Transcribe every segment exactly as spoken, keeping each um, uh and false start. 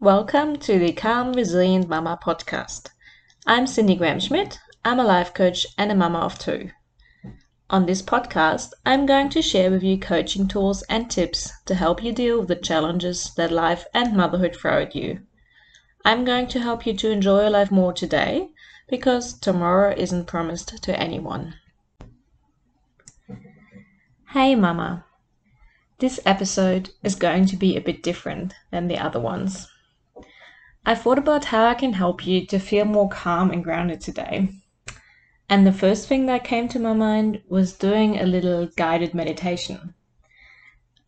Welcome to the Calm, Resilient Mama podcast. I'm Cindy Graham Schmidt. I'm a life coach and a mama of two. On this podcast, I'm going to share with you coaching tools and tips to help you deal with the challenges that life and motherhood throw at you. I'm going to help you to enjoy your life more today because tomorrow isn't promised to anyone. Hey mama. This episode is going to be a bit different than the other ones. I thought about how I can help you to feel more calm and grounded today. And the first thing that came to my mind was doing a little guided meditation.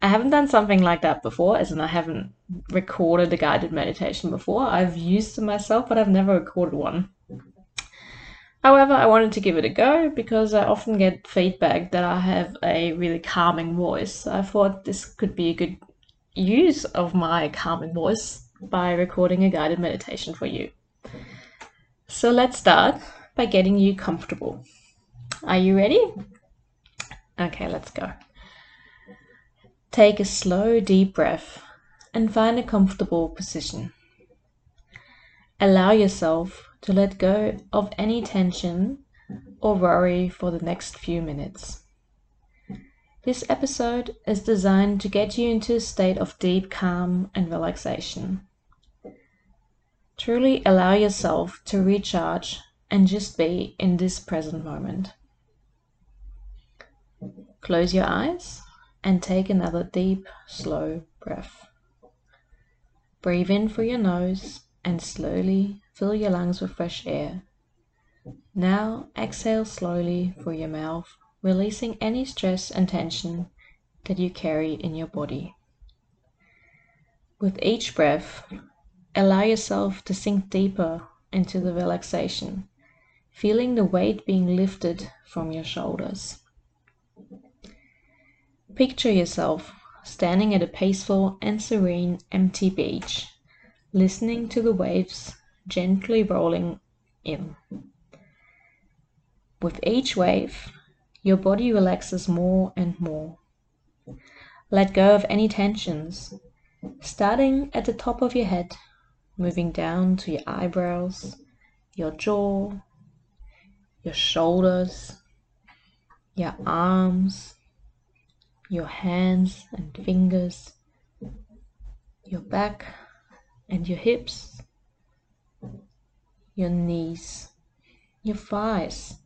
I haven't done something like that before, as in I haven't recorded a guided meditation before. I've used them myself, but I've never recorded one. However, I wanted to give it a go because I often get feedback that I have a really calming voice. So I thought this could be a good use of my calming voice by recording a guided meditation for you. So let's start by getting you comfortable. Are you ready? Okay, let's go. Take a slow, deep breath and find a comfortable position. Allow yourself to let go of any tension or worry for the next few minutes. This episode is designed to get you into a state of deep calm and relaxation. Truly allow yourself to recharge and just be in this present moment. Close your eyes and take another deep, slow breath. Breathe in through your nose and slowly fill your lungs with fresh air. Now exhale slowly through your mouth, releasing any stress and tension that you carry in your body. With each breath, allow yourself to sink deeper into the relaxation, feeling the weight being lifted from your shoulders. Picture yourself standing at a peaceful and serene empty beach, listening to the waves gently rolling in. With each wave, your body relaxes more and more. Let go of any tensions, starting at the top of your head, moving down to your eyebrows, your jaw, your shoulders, your arms, your hands and fingers, your back and your hips, your knees, your thighs,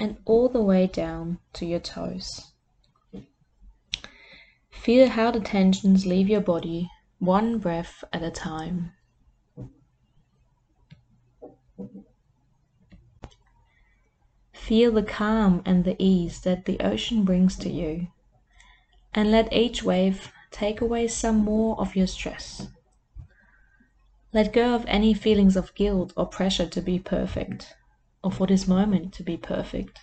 and all the way down to your toes. Feel how the tensions leave your body one breath at a time. Feel the calm and the ease that the ocean brings to you, and let each wave take away some more of your stress. Let go of any feelings of guilt or pressure to be perfect, or for this moment to be perfect.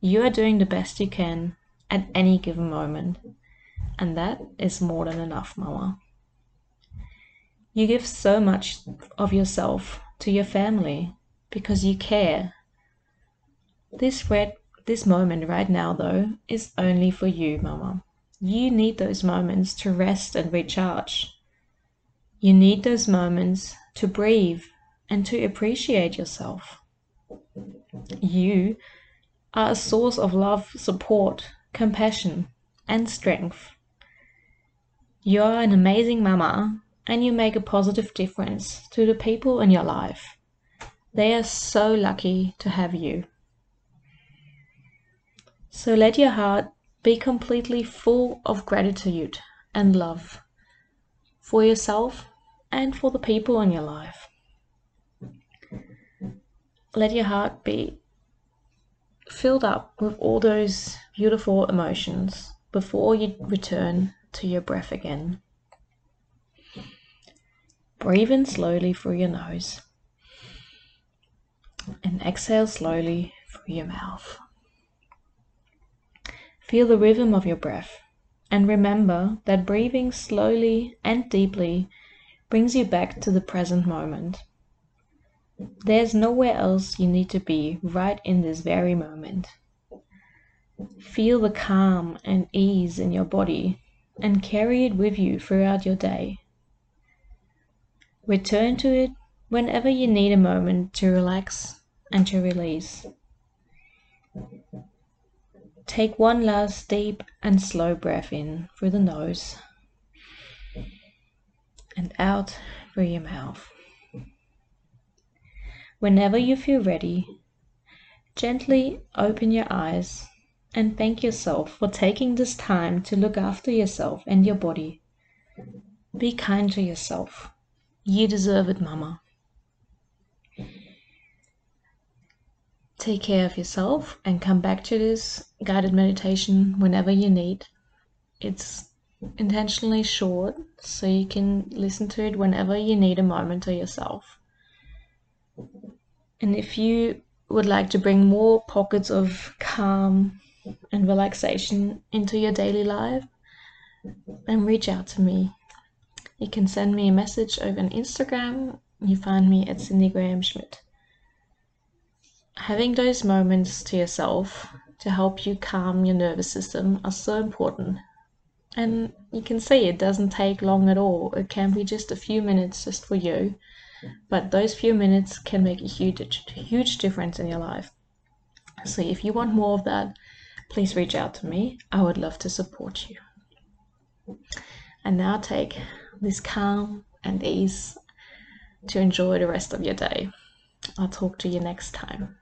You are doing the best you can at any given moment, and that is more than enough, mama. You give so much of yourself to your family because you care. This red, this moment right now, though, is only for you, mama. You need those moments to rest and recharge. You need those moments to breathe and to appreciate yourself. You are a source of love, support, compassion, and strength. You are an amazing mama, and you make a positive difference to the people in your life. They are so lucky to have you. So let your heart be completely full of gratitude and love for yourself and for the people in your life. Let your heart be filled up with all those beautiful emotions before you return to your breath again. Breathe in slowly through your nose and exhale slowly through your mouth. Feel the rhythm of your breath and remember that breathing slowly and deeply brings you back to the present moment. There's nowhere else you need to be right in this very moment. Feel the calm and ease in your body and carry it with you throughout your day. Return to it whenever you need a moment to relax and to release. Take one last deep and slow breath in through the nose and out through your mouth. Whenever you feel ready, gently open your eyes and thank yourself for taking this time to look after yourself and your body. Be kind to yourself. You deserve it, Mama. Take care of yourself and come back to this guided meditation whenever you need. It's intentionally short, so you can listen to it whenever you need a moment to yourself. And if you would like to bring more pockets of calm and relaxation into your daily life, then reach out to me. You can send me a message over on Instagram. You find me at Cindy Graham Schmidt. Having those moments to yourself to help you calm your nervous system are so important. And you can see it doesn't take long at all. It can be just a few minutes just for you. But those few minutes can make a huge, huge difference in your life. So if you want more of that, please reach out to me. I would love to support you. And now take this calm and ease to enjoy the rest of your day. I'll talk to you next time.